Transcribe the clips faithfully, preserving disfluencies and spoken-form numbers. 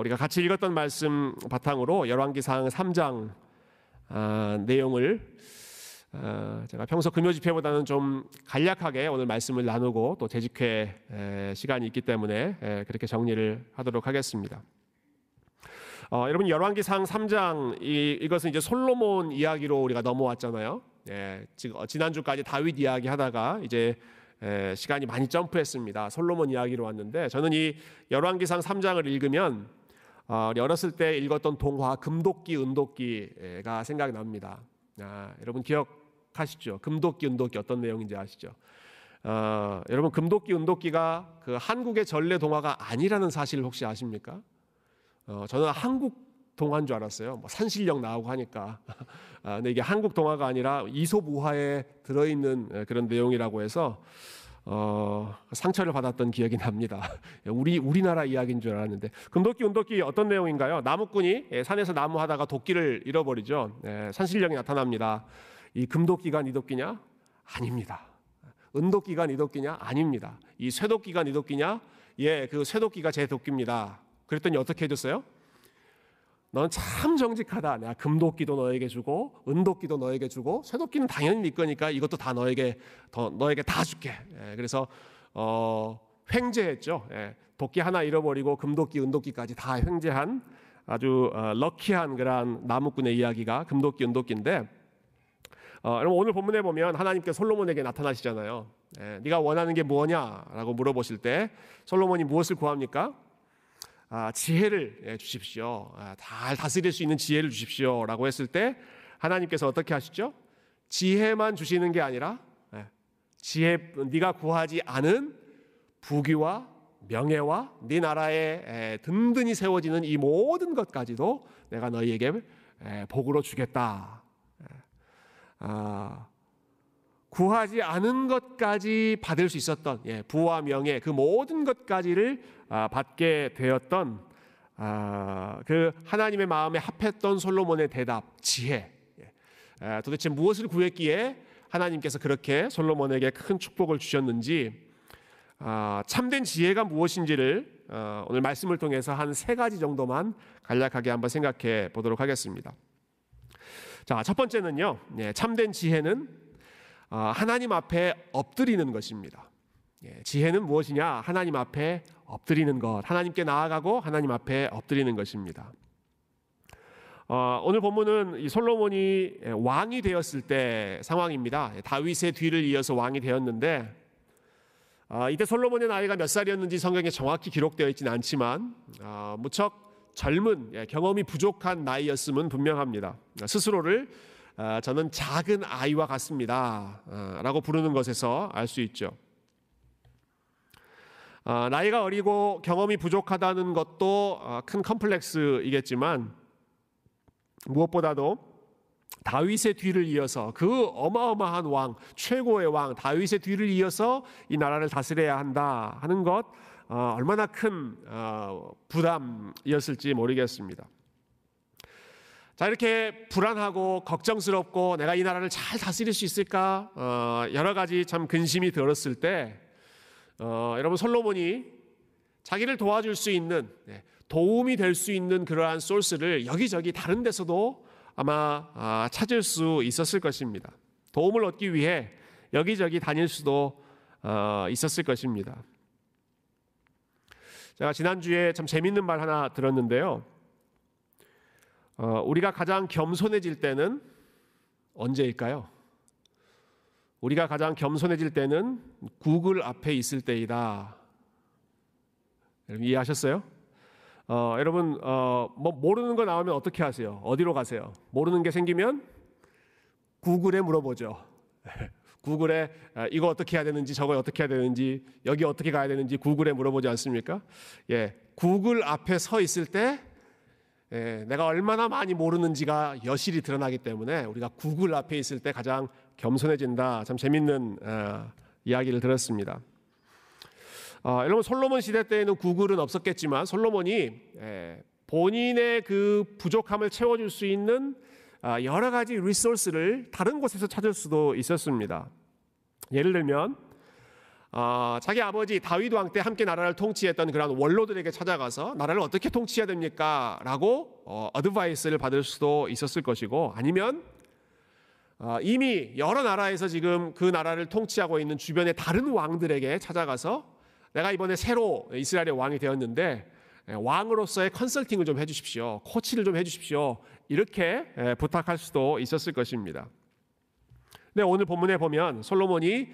우리가 같이 읽었던 말씀 바탕으로 열왕기상 삼 장 내용을 제가 평소 금요집회보다는 좀 간략하게 오늘 말씀을 나누고 또 재직회 시간이 있기 때문에 그렇게 정리를 하도록 하겠습니다. 어, 여러분 열왕기상 삼 장 이, 이것은 이제 솔로몬 이야기로 우리가 넘어왔잖아요. 예, 지난주까지 다윗 이야기 하다가 이제 에, 시간이 많이 점프했습니다. 솔로몬 이야기로 왔는데 저는 이 열왕기상 삼 장을 읽으면 어, 어렸을 때 읽었던 동화 금도끼 은도끼가 생각납니다. 아, 여러분 기억하시죠? 금도끼 은도끼 어떤 내용인지 아시죠? 어, 여러분 금도끼 은도끼가 그 한국의 전래 동화가 아니라는 사실 혹시 아십니까? 어, 저는 한국 동화인 줄 알았어요. 뭐 산신령 나오고 하니까. 아, 근데 이게 한국 동화가 아니라 이솝 우화에 들어있는 그런 내용이라고 해서 어, 상처를 받았던 기억이 납니다. 우리 우리나라 이야기인 줄 알았는데 금도끼 은도끼 어떤 내용인가요? 나무꾼이 산에서 나무 하다가 도끼를 잃어버리죠. 예, 산신령이 나타납니다. 이 금도끼가 네 도끼냐? 아닙니다. 은도끼가 네 도끼냐? 아닙니다. 이 쇠도끼가 네 도끼냐? 예, 그 쇠도끼가 제 도끼입니다. 그랬더니 어떻게 해줬어요? 넌 참 정직하다. 내가 금도끼도 너에게 주고 은도끼도 너에게 주고 쇠도끼는 당연히 네 거니까 이것도 다 너에게 더 너에게 다 줄게. 예, 그래서 어, 횡재했죠. 예, 도끼 하나 잃어버리고 금도끼 은도끼까지 다 횡재한 아주 어, 럭키한 그런 나무꾼의 이야기가 금도끼 은도끼인데 어, 여러분 오늘 본문에 보면 하나님께서 솔로몬에게 나타나시잖아요. 예, 네가 원하는 게 뭐냐라고 물어보실 때 솔로몬이 무엇을 구합니까? 아, 지혜를 주십시오. 아, 다 다스릴 수 있는 지혜를 주십시오 라고 했을 때 하나님께서 어떻게 하시죠? 지혜만 주시는 게 아니라 지혜, 네가 구하지 않은 부귀와 명예와 네 나라에 든든히 세워지는 이 모든 것까지도 내가 너희에게 복으로 주겠다. 아, 구하지 않은 것까지 받을 수 있었던 예, 부와 명예 그 모든 것까지를 아, 받게 되었던 아, 그 하나님의 마음에 합했던 솔로몬의 대답 지혜 예. 아, 도대체 무엇을 구했기에 하나님께서 그렇게 솔로몬에게 큰 축복을 주셨는지 아, 참된 지혜가 무엇인지를 아, 오늘 말씀을 통해서 한 세 가지 정도만 간략하게 한번 생각해 보도록 하겠습니다. 자, 첫 번째는요 예, 참된 지혜는 하나님 앞에 엎드리는 것입니다. 지혜는 무엇이냐? 하나님 앞에 엎드리는 것. 하나님께 나아가고 하나님 앞에 엎드리는 것입니다. 오늘 본문은 이 솔로몬이 왕이 되었을 때 상황입니다. 다윗의 뒤를 이어서 왕이 되었는데 이때 솔로몬의 나이가 몇 살이었는지 성경에 정확히 기록되어 있지는 않지만 무척 젊은 경험이 부족한 나이였음은 분명합니다. 스스로를 아, 저는 작은 아이와 같습니다 아, 라고 부르는 것에서 알 수 있죠. 아, 나이가 어리고 경험이 부족하다는 것도 아, 큰 컴플렉스이겠지만 무엇보다도 다윗의 뒤를 이어서 그 어마어마한 왕, 최고의 왕 다윗의 뒤를 이어서 이 나라를 다스려야 한다 하는 것 아, 얼마나 큰 아, 부담이었을지 모르겠습니다. 자, 이렇게 불안하고 걱정스럽고 내가 이 나라를 잘 다스릴 수 있을까 어, 여러 가지 참 근심이 들었을 때 어, 여러분 솔로몬이 자기를 도와줄 수 있는 네, 도움이 될 수 있는 그러한 소스를 여기저기 다른 데서도 아마 아, 찾을 수 있었을 것입니다. 도움을 얻기 위해 여기저기 다닐 수도 어, 있었을 것입니다. 제가 지난주에 참 재밌는 말 하나 들었는데요. 어, 우리가 가장 겸손해질 때는 언제일까요? 우리가 가장 겸손해질 때는 구글 앞에 있을 때이다. 여러분 이해하셨어요? 어, 여러분 어, 뭐 모르는 거 나오면 어떻게 하세요? 어디로 가세요? 모르는 게 생기면 구글에 물어보죠. 구글에 이거 어떻게 해야 되는지 저거 어떻게 해야 되는지 여기 어떻게 가야 되는지 구글에 물어보지 않습니까? 예, 구글 앞에 서 있을 때 예, 내가 얼마나 많이 모르는지가 여실히 드러나기 때문에 우리가 구글 앞에 있을 때 가장 겸손해진다. 참 재밌는 어, 이야기를 들었습니다. 어, 여러분 솔로몬 시대 때에는 구글은 없었겠지만 솔로몬이 예, 본인의 그 부족함을 채워줄 수 있는 어, 여러 가지 리소스를 다른 곳에서 찾을 수도 있었습니다. 예를 들면 어, 자기 아버지 다윗 왕 때 함께 나라를 통치했던 그런 원로들에게 찾아가서 나라를 어떻게 통치해야 됩니까? 라고 어, 어드바이스를 받을 수도 있었을 것이고, 아니면 어, 이미 여러 나라에서 지금 그 나라를 통치하고 있는 주변의 다른 왕들에게 찾아가서 내가 이번에 새로 이스라엘의 왕이 되었는데 왕으로서의 컨설팅을 좀 해주십시오, 코치를 좀 해주십시오, 이렇게 부탁할 수도 있었을 것입니다. 근데 오늘 본문에 보면 솔로몬이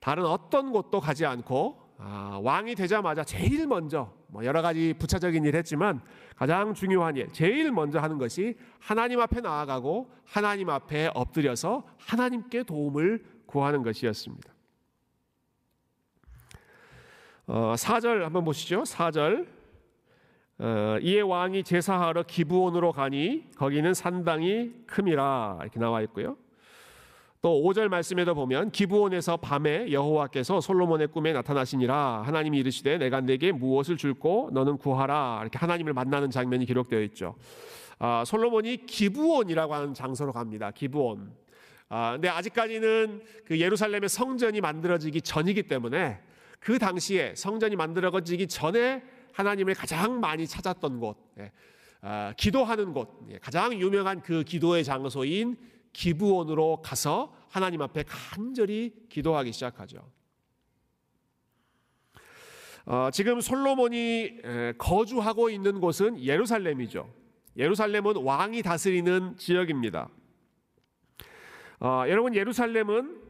다른 어떤 곳도 가지 않고 아, 왕이 되자마자 제일 먼저, 뭐 여러 가지 부차적인 일 했지만 가장 중요한 일, 제일 먼저 하는 것이 하나님 앞에 나아가고 하나님 앞에 엎드려서 하나님께 도움을 구하는 것이었습니다. 어, 사 절 한번 보시죠. 사 절. 어, 이에 왕이 제사하러 기브온으로 가니 거기는 산당이 큼이라, 이렇게 나와 있고요. 또 오 절 말씀에도 보면 기브온에서 밤에 여호와께서 솔로몬의 꿈에 나타나시니라, 하나님이 이르시되 내가 네게 무엇을 줄고 너는 구하라, 이렇게 하나님을 만나는 장면이 기록되어 있죠. 아, 솔로몬이 기브온이라고 하는 장소로 갑니다. 기브온. 아, 근데 아직까지는 그 예루살렘의 성전이 만들어지기 전이기 때문에 그 당시에 성전이 만들어지기 전에 하나님을 가장 많이 찾았던 곳, 예, 아, 기도하는 곳, 예, 가장 유명한 그 기도의 장소인 기브온으로 가서 하나님 앞에 간절히 기도하기 시작하죠. 어, 지금 솔로몬이 거주하고 있는 곳은 예루살렘이죠. 예루살렘은 왕이 다스리는 지역입니다. 어, 여러분, 예루살렘은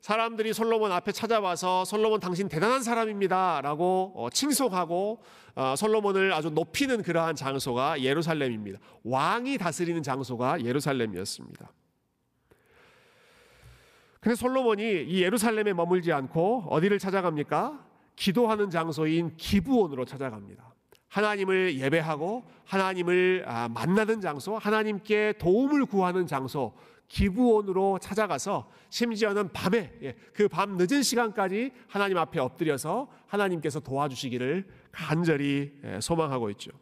사람들이 솔로몬 앞에 찾아와서 솔로몬 당신 대단한 사람입니다 라고 칭송하고 솔로몬을 아주 높이는 그러한 장소가 예루살렘입니다. 왕이 다스리는 장소가 예루살렘이었습니다. 근데 솔로몬이 이 예루살렘에 머물지 않고 어디를 찾아갑니까? 기도하는 장소인 기브온으로 찾아갑니다. 하나님을 예배하고 하나님을 만나는 장소, 하나님께 도움을 구하는 장소 기브온으로 찾아가서 심지어는 밤에, 그 밤 늦은 시간까지 하나님 앞에 엎드려서 하나님께서 도와주시기를 간절히 소망하고 있죠.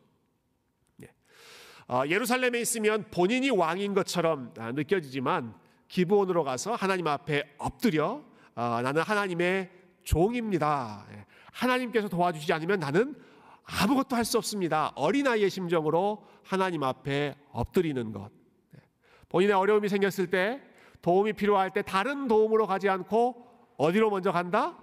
예루살렘에 있으면 본인이 왕인 것처럼 느껴지지만 기브온으로 가서 하나님 앞에 엎드려 어, 나는 하나님의 종입니다, 하나님께서 도와주시지 않으면 나는 아무것도 할 수 없습니다, 어린아이의 심정으로 하나님 앞에 엎드리는 것. 본인의 어려움이 생겼을 때, 도움이 필요할 때 다른 도움으로 가지 않고 어디로 먼저 간다?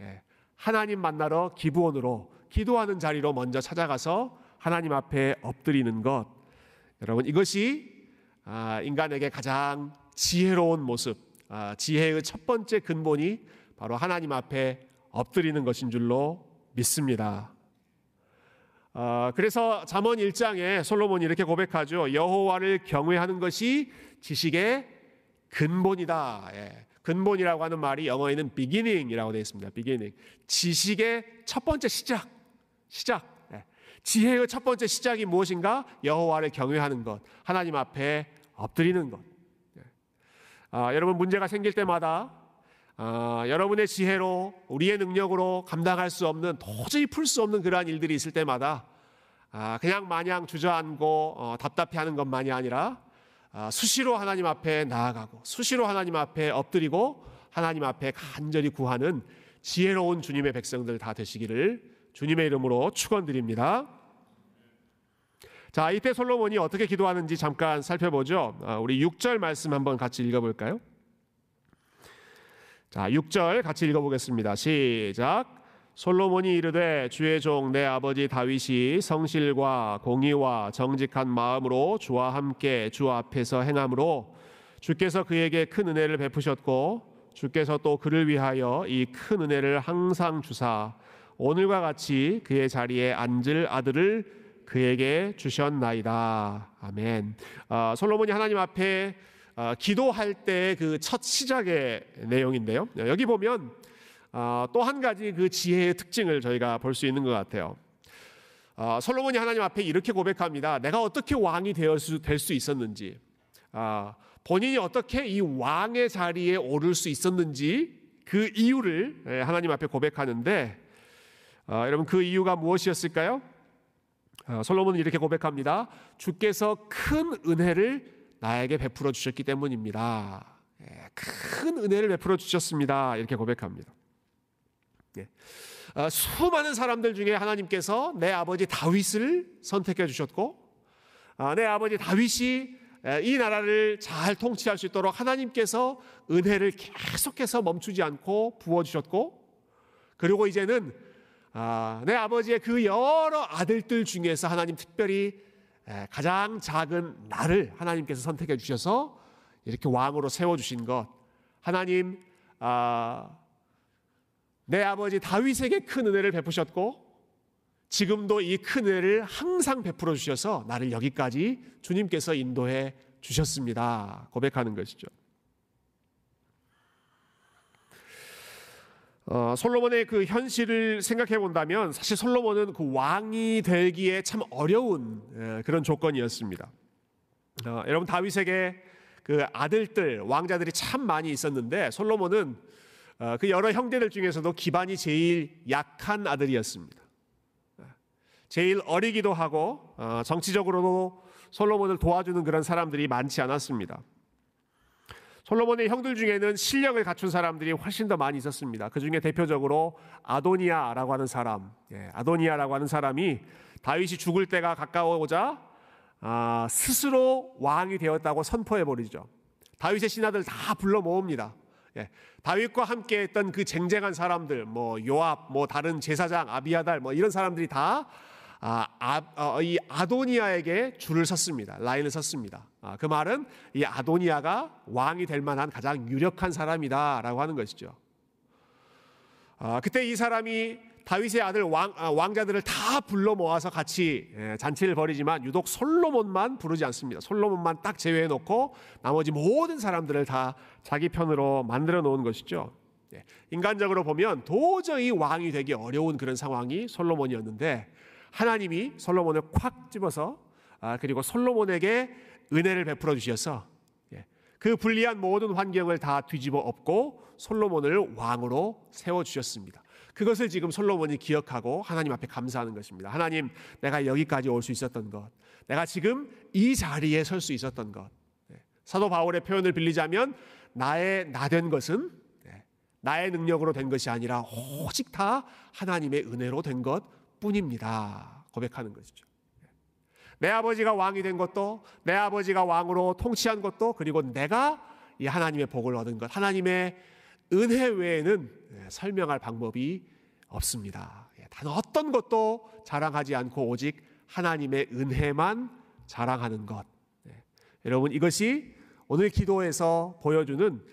예, 하나님 만나러 기브온으로, 기도하는 자리로 먼저 찾아가서 하나님 앞에 엎드리는 것. 여러분, 이것이 아, 인간에게 가장 지혜로운 모습, 지혜의 첫 번째 근본이 바로 하나님 앞에 엎드리는 것인 줄로 믿습니다. 그래서 잠언 일 장에 솔로몬이 이렇게 고백하죠. 여호와를 경외하는 것이 지식의 근본이다. 근본이라고 하는 말이 영어에는 beginning이라고 되어 있습니다. beginning. 지식의 첫 번째 시작. 시작. 지혜의 첫 번째 시작이 무엇인가? 여호와를 경외하는 것, 하나님 앞에 엎드리는 것. 아, 여러분, 문제가 생길 때마다 아, 여러분의 지혜로, 우리의 능력으로 감당할 수 없는, 도저히 풀 수 없는 그러한 일들이 있을 때마다 아, 그냥 마냥 주저앉고 어, 답답해하는 것만이 아니라 아, 수시로 하나님 앞에 나아가고 수시로 하나님 앞에 엎드리고 하나님 앞에 간절히 구하는 지혜로운 주님의 백성들 다 되시기를 주님의 이름으로 축원드립니다. 자, 이때 솔로몬이 어떻게 기도하는지 잠깐 살펴보죠. 우리 육 절 말씀 한번 같이 읽어볼까요? 자, 육 절 같이 읽어보겠습니다. 시작. 솔로몬이 이르되 주의 종 내 아버지 다윗이 성실과 공의와 정직한 마음으로 주와 함께 주 앞에서 행함으로 주께서 그에게 큰 은혜를 베푸셨고 주께서 또 그를 위하여 이 큰 은혜를 항상 주사 오늘과 같이 그의 자리에 앉을 아들을 그에게 주셨나이다. 아멘. 어, 솔로몬이 하나님 앞에 어, 기도할 때 그 첫 시작의 내용인데요, 여기 보면 어, 또 한 가지 그 지혜의 특징을 저희가 볼 수 있는 것 같아요. 어, 솔로몬이 하나님 앞에 이렇게 고백합니다. 내가 어떻게 왕이 될 수, 될 수 있었는지, 어, 본인이 어떻게 이 왕의 자리에 오를 수 있었는지 그 이유를 하나님 앞에 고백하는데, 어, 여러분, 그 이유가 무엇이었을까요? 솔로몬은 이렇게 고백합니다. 주께서 큰 은혜를 나에게 베풀어 주셨기 때문입니다. 큰 은혜를 베풀어 주셨습니다. 이렇게 고백합니다. 예. 아, 수많은 사람들 중에 하나님께서 내 아버지 다윗을 선택해 주셨고, 아, 내 아버지 다윗이 이 나라를 잘 통치할 수 있도록 하나님께서 은혜를 계속해서 멈추지 않고 부어주셨고, 그리고 이제는 아, 내 아버지의 그 여러 아들들 중에서 하나님 특별히 가장 작은 나를 하나님께서 선택해 주셔서 이렇게 왕으로 세워주신 것, 하나님 아, 내 아버지 다윗에게 큰 은혜를 베푸셨고 지금도 이 큰 은혜를 항상 베풀어 주셔서 나를 여기까지 주님께서 인도해 주셨습니다, 고백하는 것이죠. 어, 솔로몬의 그 현실을 생각해 본다면 사실 솔로몬은 그 왕이 되기에 참 어려운 예, 그런 조건이었습니다. 어, 여러분 다윗에게 그 아들들 왕자들이 참 많이 있었는데 솔로몬은 어, 그 여러 형제들 중에서도 기반이 제일 약한 아들이었습니다. 제일 어리기도 하고 어, 정치적으로도 솔로몬을 도와주는 그런 사람들이 많지 않았습니다. 솔로몬의 형들 중에는 실력을 갖춘 사람들이 훨씬 더 많이 있었습니다. 그 중에 대표적으로 아도니아라고 하는 사람, 예, 아도니아라고 하는 사람이 다윗이 죽을 때가 가까워오자 아, 스스로 왕이 되었다고 선포해버리죠. 다윗의 신하들 다 불러 모읍니다. 예, 다윗과 함께 했던 그 쟁쟁한 사람들, 뭐 요압, 뭐 다른 제사장, 아비아달, 뭐 이런 사람들이 다 아, 아, 어, 이 아도니아에게 줄을 섰습니다. 라인을 섰습니다. 아, 그 말은 이 아도니아가 왕이 될 만한 가장 유력한 사람이다 라고 하는 것이죠. 아, 그때 이 사람이 다윗의 아들 왕, 아, 왕자들을 다 불러 모아서 같이 예, 잔치를 벌이지만 유독 솔로몬만 부르지 않습니다. 솔로몬만 딱 제외해 놓고 나머지 모든 사람들을 다 자기 편으로 만들어 놓은 것이죠. 예, 인간적으로 보면 도저히 왕이 되기 어려운 그런 상황이 솔로몬이었는데 하나님이 솔로몬을 콱 집어서 아, 그리고 솔로몬에게 은혜를 베풀어 주셔서 예, 그 불리한 모든 환경을 다 뒤집어 엎고 솔로몬을 왕으로 세워주셨습니다. 그것을 지금 솔로몬이 기억하고 하나님 앞에 감사하는 것입니다. 하나님, 내가 여기까지 올 수 있었던 것, 내가 지금 이 자리에 설 수 있었던 것, 예, 사도 바울의 표현을 빌리자면 나의 나 된 것은 예, 나의 능력으로 된 것이 아니라 오직 다 하나님의 은혜로 된 것 뿐입니다, 고백하는 것이죠. 내 아버지가 왕이 된 것도, 내 아버지가 왕으로 통치한 것도, 그리고 내가 이 하나님의 복을 얻은 것, 하나님의 은혜 외에는 설명할 방법이 없습니다. 단 어떤 것도 자랑하지 않고 오직 하나님의 은혜만 자랑하는 것. 여러분, 이것이 오늘 기도에서 보여주는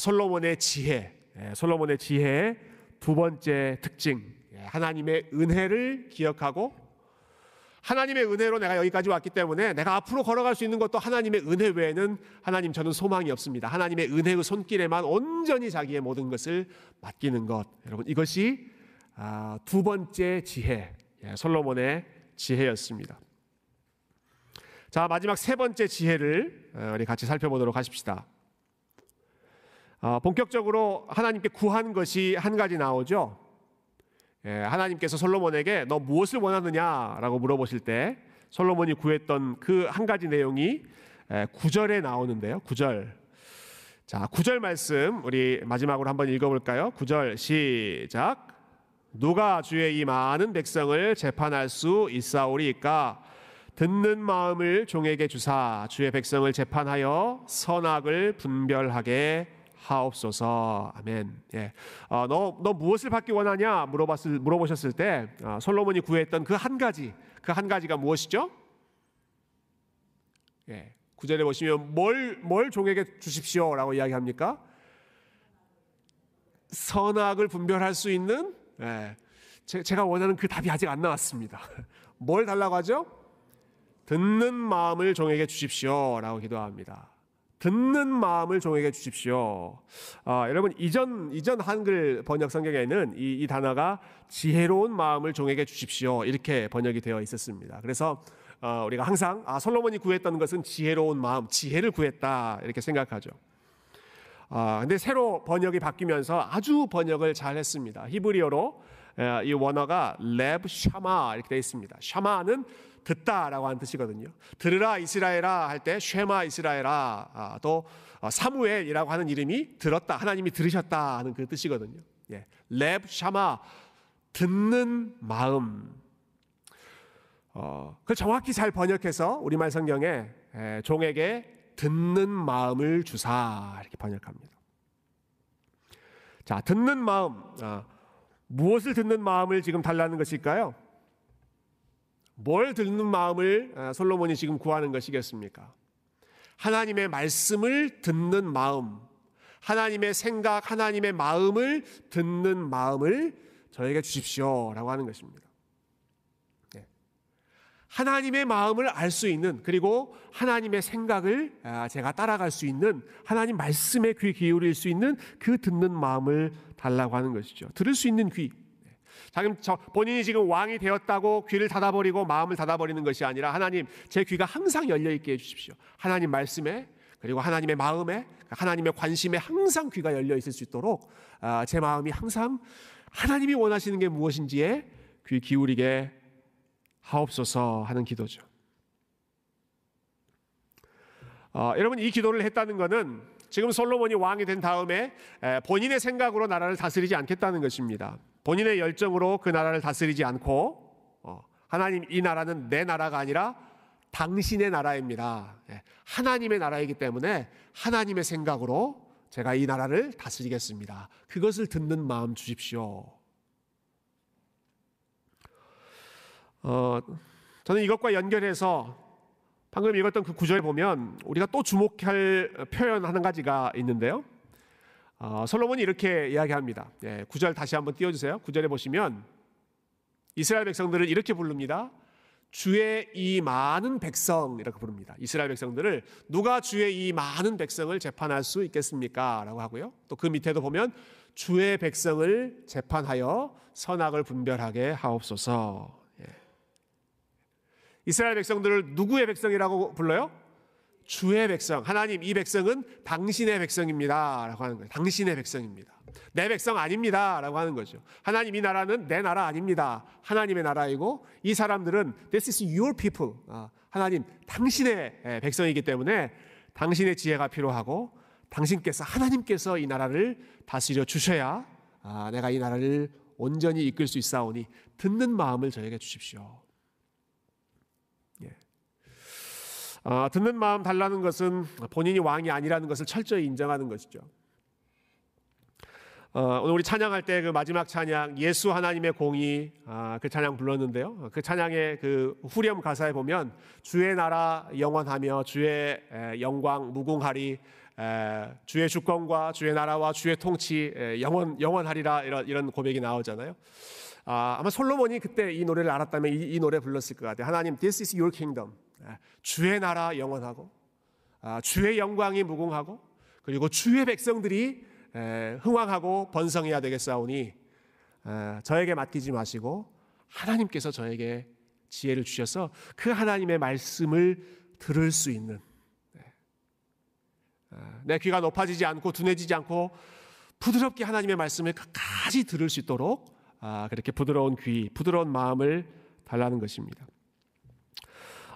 솔로몬의 지혜, 솔로몬의 지혜의 두 번째 특징, 하나님의 은혜를 기억하고 하나님의 은혜로 내가 여기까지 왔기 때문에 내가 앞으로 걸어갈 수 있는 것도 하나님의 은혜 외에는 하나님 저는 소망이 없습니다. 하나님의 은혜의 손길에만 온전히 자기의 모든 것을 맡기는 것. 여러분, 이것이 두 번째 지혜, 솔로몬의 지혜였습니다. 자, 마지막 세 번째 지혜를 우리 같이 살펴보도록 하십시다. 본격적으로 하나님께 구한 것이 한 가지 나오죠. 예, 하나님께서 솔로몬에게 너 무엇을 원하느냐라고 물어보실 때 솔로몬이 구했던 그 한 가지 내용이 구 절에 나오는데요. 구 절. 자, 구 절 말씀 우리 마지막으로 한번 읽어볼까요? 구 절 시작. 누가 주의 이 많은 백성을 재판할 수 있사오리까? 듣는 마음을 종에게 주사 주의 백성을 재판하여 선악을 분별하게 하옵소서. 아멘. 예. 어, 너, 너 무엇을 받기 원하냐 물어봤을, 물어보셨을 때 어, 솔로몬이 구했던 그 한 가지, 그 한 가지가 무엇이죠? 예. 구 절에 보시면 뭘, 뭘 종에게 주십시오 라고 이야기합니까? 선악을 분별할 수 있는 예. 제, 제가 원하는 그 답이 아직 안 나왔습니다. 뭘 달라고 하죠? 듣는 마음을 종에게 주십시오 라고 기도합니다. 듣는 마음을 종에게 주십시오. 아, 여러분 이전 이전 한글 번역 성경에는 이, 이 단어가 지혜로운 마음을 종에게 주십시오 이렇게 번역이 되어 있었습니다. 그래서 어, 우리가 항상 아, 솔로몬이 구했던 것은 지혜로운 마음, 지혜를 구했다 이렇게 생각하죠. 아, 근데 새로 번역이 바뀌면서 아주 번역을 잘했습니다. 히브리어로 에, 이 원어가 렙 샤마 이렇게 되어 있습니다. 샤마는 듣다라고 하는 뜻이거든요. 들으라 이스라엘아 할 때 쉐마 이스라엘아, 또 사무엘이라고 하는 이름이 들었다, 하나님이 들으셨다 하는 그 뜻이거든요. 예, 랩 샤마, 듣는 마음. 어, 그걸 정확히 잘 번역해서 우리말 성경에 에, 종에게 듣는 마음을 주사 이렇게 번역합니다. 자, 듣는 마음, 아, 무엇을 듣는 마음을 지금 달라는 것일까요? 뭘 듣는 마음을 아, 솔로몬이 지금 구하는 것이겠습니까? 하나님의 말씀을 듣는 마음, 하나님의 생각, 하나님의 마음을 듣는 마음을 저에게 주십시오라고 하는 것입니다. 하나님의 마음을 알 수 있는, 그리고 하나님의 생각을 제가 따라갈 수 있는, 하나님 말씀에 귀 기울일 수 있는 그 듣는 마음을 달라고 하는 것이죠. 들을 수 있는 귀. 본인이 지금 왕이 되었다고 귀를 닫아버리고 마음을 닫아버리는 것이 아니라, 하나님 제 귀가 항상 열려있게 해주십시오. 하나님 말씀에, 그리고 하나님의 마음에, 하나님의 관심에 항상 귀가 열려있을 수 있도록 제 마음이 항상 하나님이 원하시는 게 무엇인지에 귀 기울이게 하옵소서 하는 기도죠. 어, 여러분, 이 기도를 했다는 것은 지금 솔로몬이 왕이 된 다음에 에, 본인의 생각으로 나라를 다스리지 않겠다는 것입니다. 본인의 열정으로 그 나라를 다스리지 않고, 어, 하나님 이 나라는 내 나라가 아니라 당신의 나라입니다. 예, 하나님의 나라이기 때문에 하나님의 생각으로 제가 이 나라를 다스리겠습니다. 그것을 듣는 마음 주십시오. 어, 저는 이것과 연결해서 방금 읽었던 그 구절에 보면 우리가 또 주목할 표현 한 가지가 있는데요, 어, 솔로몬이 이렇게 이야기합니다. 예, 구 절 다시 한번 띄워주세요. 구 절에 보시면 이스라엘 백성들을 이렇게 부릅니다. 주의 이 많은 백성, 이렇게 부릅니다. 이스라엘 백성들을 누가 주의 이 많은 백성을 재판할 수 있겠습니까? 라고 하고요, 또 그 밑에도 보면 주의 백성을 재판하여 선악을 분별하게 하옵소서. 이스라엘 백성들을 누구의 백성이라고 불러요? 주의 백성. 하나님, 이 백성은 당신의 백성입니다 라고 하는 거예요. 당신의 백성입니다. 내 백성 아닙니다 라고 하는 거죠. 하나님, 이 나라는 내 나라 아닙니다. 하나님의 나라이고, 이 사람들은 This is your people. 하나님, 당신의 백성이기 때문에 당신의 지혜가 필요하고, 당신께서, 하나님께서 이 나라를 다스려 주셔야 내가 이 나라를 온전히 이끌 수 있사오니 듣는 마음을 저에게 주십시오. 어, 듣는 마음 달라는 것은 본인이 왕이 아니라는 것을 철저히 인정하는 것이죠. 어, 오늘 우리 찬양할 때 그 마지막 찬양 예수 하나님의 공의, 아, 그 찬양 불렀는데요, 그 찬양의 그 후렴 가사에 보면 주의 나라 영원하며 주의 에, 영광 무궁하리, 에, 주의 주권과 주의 나라와 주의 통치 에, 영원, 영원하리라 이런, 이런 고백이 나오잖아요. 아, 아마 솔로몬이 그때 이 노래를 알았다면 이, 이 노래 불렀을 것 같아요. 하나님, This is your kingdom. 주의 나라 영원하고, 주의 영광이 무궁하고, 그리고 주의 백성들이 흥왕하고 번성해야 되겠사오니 저에게 맡기지 마시고 하나님께서 저에게 지혜를 주셔서 그 하나님의 말씀을 들을 수 있는, 내 귀가 높아지지 않고 둔해지지 않고 부드럽게 하나님의 말씀을 끝까지 들을 수 있도록 그렇게 부드러운 귀, 부드러운 마음을 달라는 것입니다.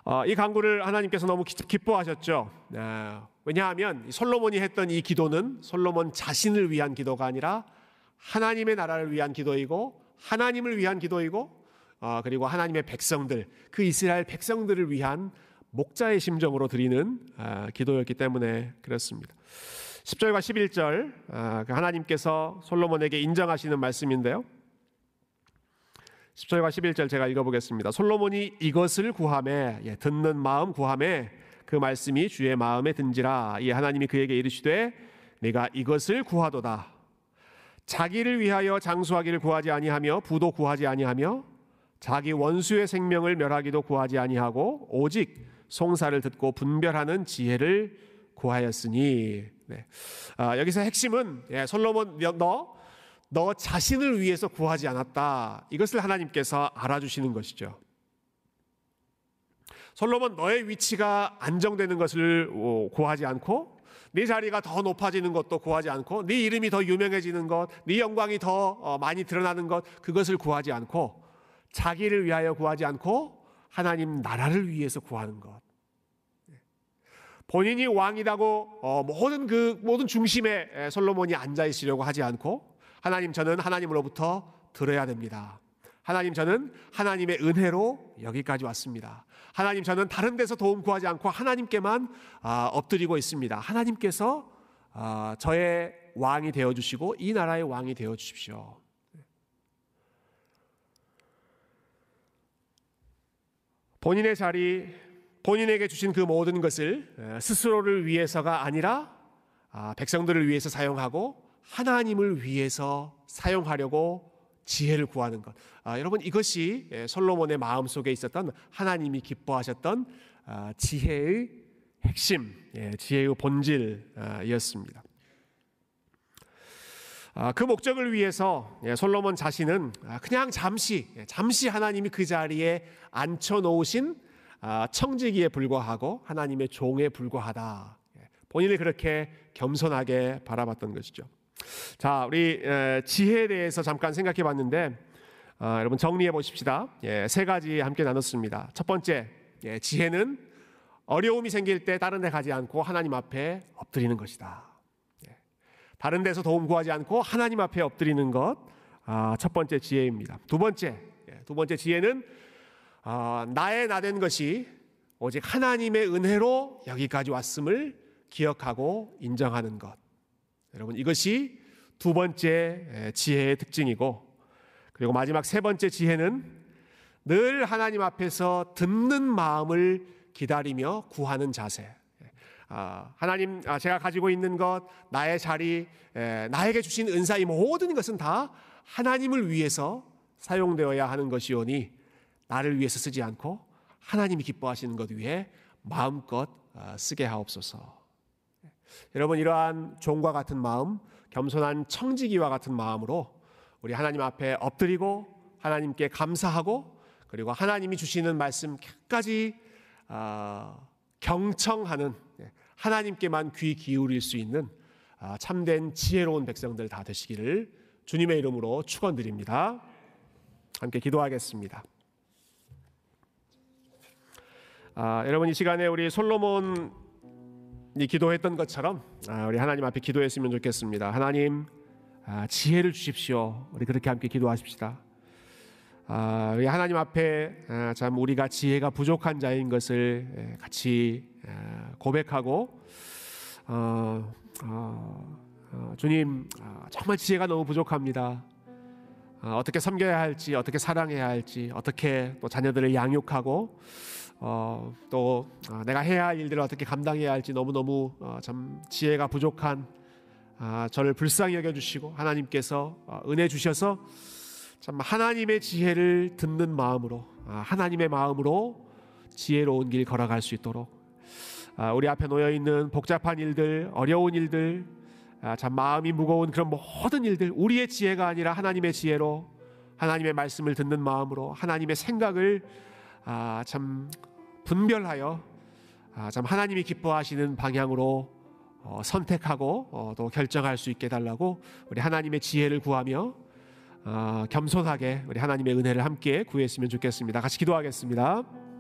어, 이 간구를 하나님께서 너무 기, 기뻐하셨죠. 어, 왜냐하면 솔로몬이 했던 이 기도는 솔로몬 자신을 위한 기도가 아니라 하나님의 나라를 위한 기도이고, 하나님을 위한 기도이고, 어, 그리고 하나님의 백성들, 그 이스라엘 백성들을 위한 목자의 심정으로 드리는 어, 기도였기 때문에 그렇습니다. 십 절과 십일 절, 어, 하나님께서 솔로몬에게 인정하시는 말씀인데요, 십 절과 십일 절 제가 읽어보겠습니다. 솔로몬이 이것을 구하매, 예, 듣는 마음 구하매 그 말씀이 주의 마음에 든지라. 예, 하나님이 그에게 이르시되 네가 이것을 구하도다. 자기를 위하여 장수하기를 구하지 아니하며 부도 구하지 아니하며 자기 원수의 생명을 멸하기도 구하지 아니하고 오직 송사를 듣고 분별하는 지혜를 구하였으니. 네. 아, 여기서 핵심은, 예, 솔로몬 너 너 자신을 위해서 구하지 않았다. 이것을 하나님께서 알아주시는 것이죠. 솔로몬, 너의 위치가 안정되는 것을 구하지 않고, 네 자리가 더 높아지는 것도 구하지 않고, 네 이름이 더 유명해지는 것, 네 영광이 더 많이 드러나는 것, 그것을 구하지 않고, 자기를 위하여 구하지 않고 하나님 나라를 위해서 구하는 것. 본인이 왕이라고 모든 그 모든 중심에 솔로몬이 앉아 있으려고 하지 않고, 하나님, 저는 하나님으로부터 들어야 됩니다. 하나님, 저는 하나님의 은혜로 여기까지 왔습니다. 하나님, 저는 다른 데서 도움 구하지 않고 하나님께만 엎드리고 있습니다. 하나님께서 저의 왕이 되어주시고 이 나라의 왕이 되어주십시오. 본인의 자리, 본인에게 주신 그 모든 것을 스스로를 위해서가 아니라 백성들을 위해서 사용하고 하나님을 위해서 사용하려고 지혜를 구하는 것. 아, 여러분, 이것이 솔로몬의 마음속에 있었던 하나님이 기뻐하셨던 아, 지혜의 핵심, 예, 지혜의 본질이었습니다. 아, 그 목적을 위해서 예, 솔로몬 자신은 그냥 잠시 잠시 하나님이 그 자리에 앉혀놓으신 아, 청지기에 불과하고 하나님의 종에 불과하다. 예, 본인을 그렇게 겸손하게 바라봤던 것이죠. 자, 우리 지혜에 대해서 잠깐 생각해 봤는데 아, 여러분 정리해 보십시다. 예, 세 가지 함께 나눴습니다. 첫 번째, 예, 지혜는 어려움이 생길 때 다른 데 가지 않고 하나님 앞에 엎드리는 것이다. 예, 다른 데서 도움 구하지 않고 하나님 앞에 엎드리는 것, 아, 첫 번째 지혜입니다. 두 번째, 예, 두 번째 지혜는 아, 나의 나 된 것이 오직 하나님의 은혜로 여기까지 왔음을 기억하고 인정하는 것. 여러분, 이것이 두 번째 지혜의 특징이고, 그리고 마지막 세 번째 지혜는 늘 하나님 앞에서 듣는 마음을 기다리며 구하는 자세. 아, 하나님, 아, 제가 가지고 있는 것, 나의 자리, 에, 나에게 주신 은사, 이 모든 것은 다 하나님을 위해서 사용되어야 하는 것이오니 나를 위해서 쓰지 않고 하나님이 기뻐하시는 것 위해 마음껏 아, 쓰게 하옵소서. 여러분, 이러한 종과 같은 마음, 겸손한 청지기와 같은 마음으로 우리 하나님 앞에 엎드리고 하나님께 감사하고, 그리고 하나님이 주시는 말씀 끝까지 경청하는, 하나님께만 귀 기울일 수 있는 참된 지혜로운 백성들 다 되시기를 주님의 이름으로 축원드립니다. 함께 기도하겠습니다. 아, 여러분, 이 시간에 우리 솔로몬 이 기도했던 것처럼 우리 하나님 앞에 기도했으면 좋겠습니다. 하나님, 지혜를 주십시오. 우리 그렇게 함께 기도하십시다. 우리 하나님 앞에 참 우리가 지혜가 부족한 자인 것을 같이 고백하고, 주님, 정말 지혜가 너무 부족합니다. 어떻게 섬겨야 할지, 어떻게 사랑해야 할지, 어떻게 또 자녀들을 양육하고 어, 또 어, 내가 해야 할 일들을 어떻게 감당해야 할지 너무너무 어, 참 지혜가 부족한 아, 저를 불쌍히 여겨주시고, 하나님께서 어, 은혜 주셔서 참 하나님의 지혜를 듣는 마음으로, 아, 하나님의 마음으로 지혜로운 길 걸어갈 수 있도록, 아, 우리 앞에 놓여있는 복잡한 일들, 어려운 일들, 아, 참 마음이 무거운 그런 모든 일들, 우리의 지혜가 아니라 하나님의 지혜로, 하나님의 말씀을 듣는 마음으로, 하나님의 생각을 아, 참 분별하여 아, 참 하나님이 기뻐하시는 방향으로 어, 선택하고 어, 또 결정할 수 있게 달라고 우리 하나님의 지혜를 구하며 어, 겸손하게 우리 하나님의 은혜를 함께 구했으면 좋겠습니다. 같이 기도하겠습니다.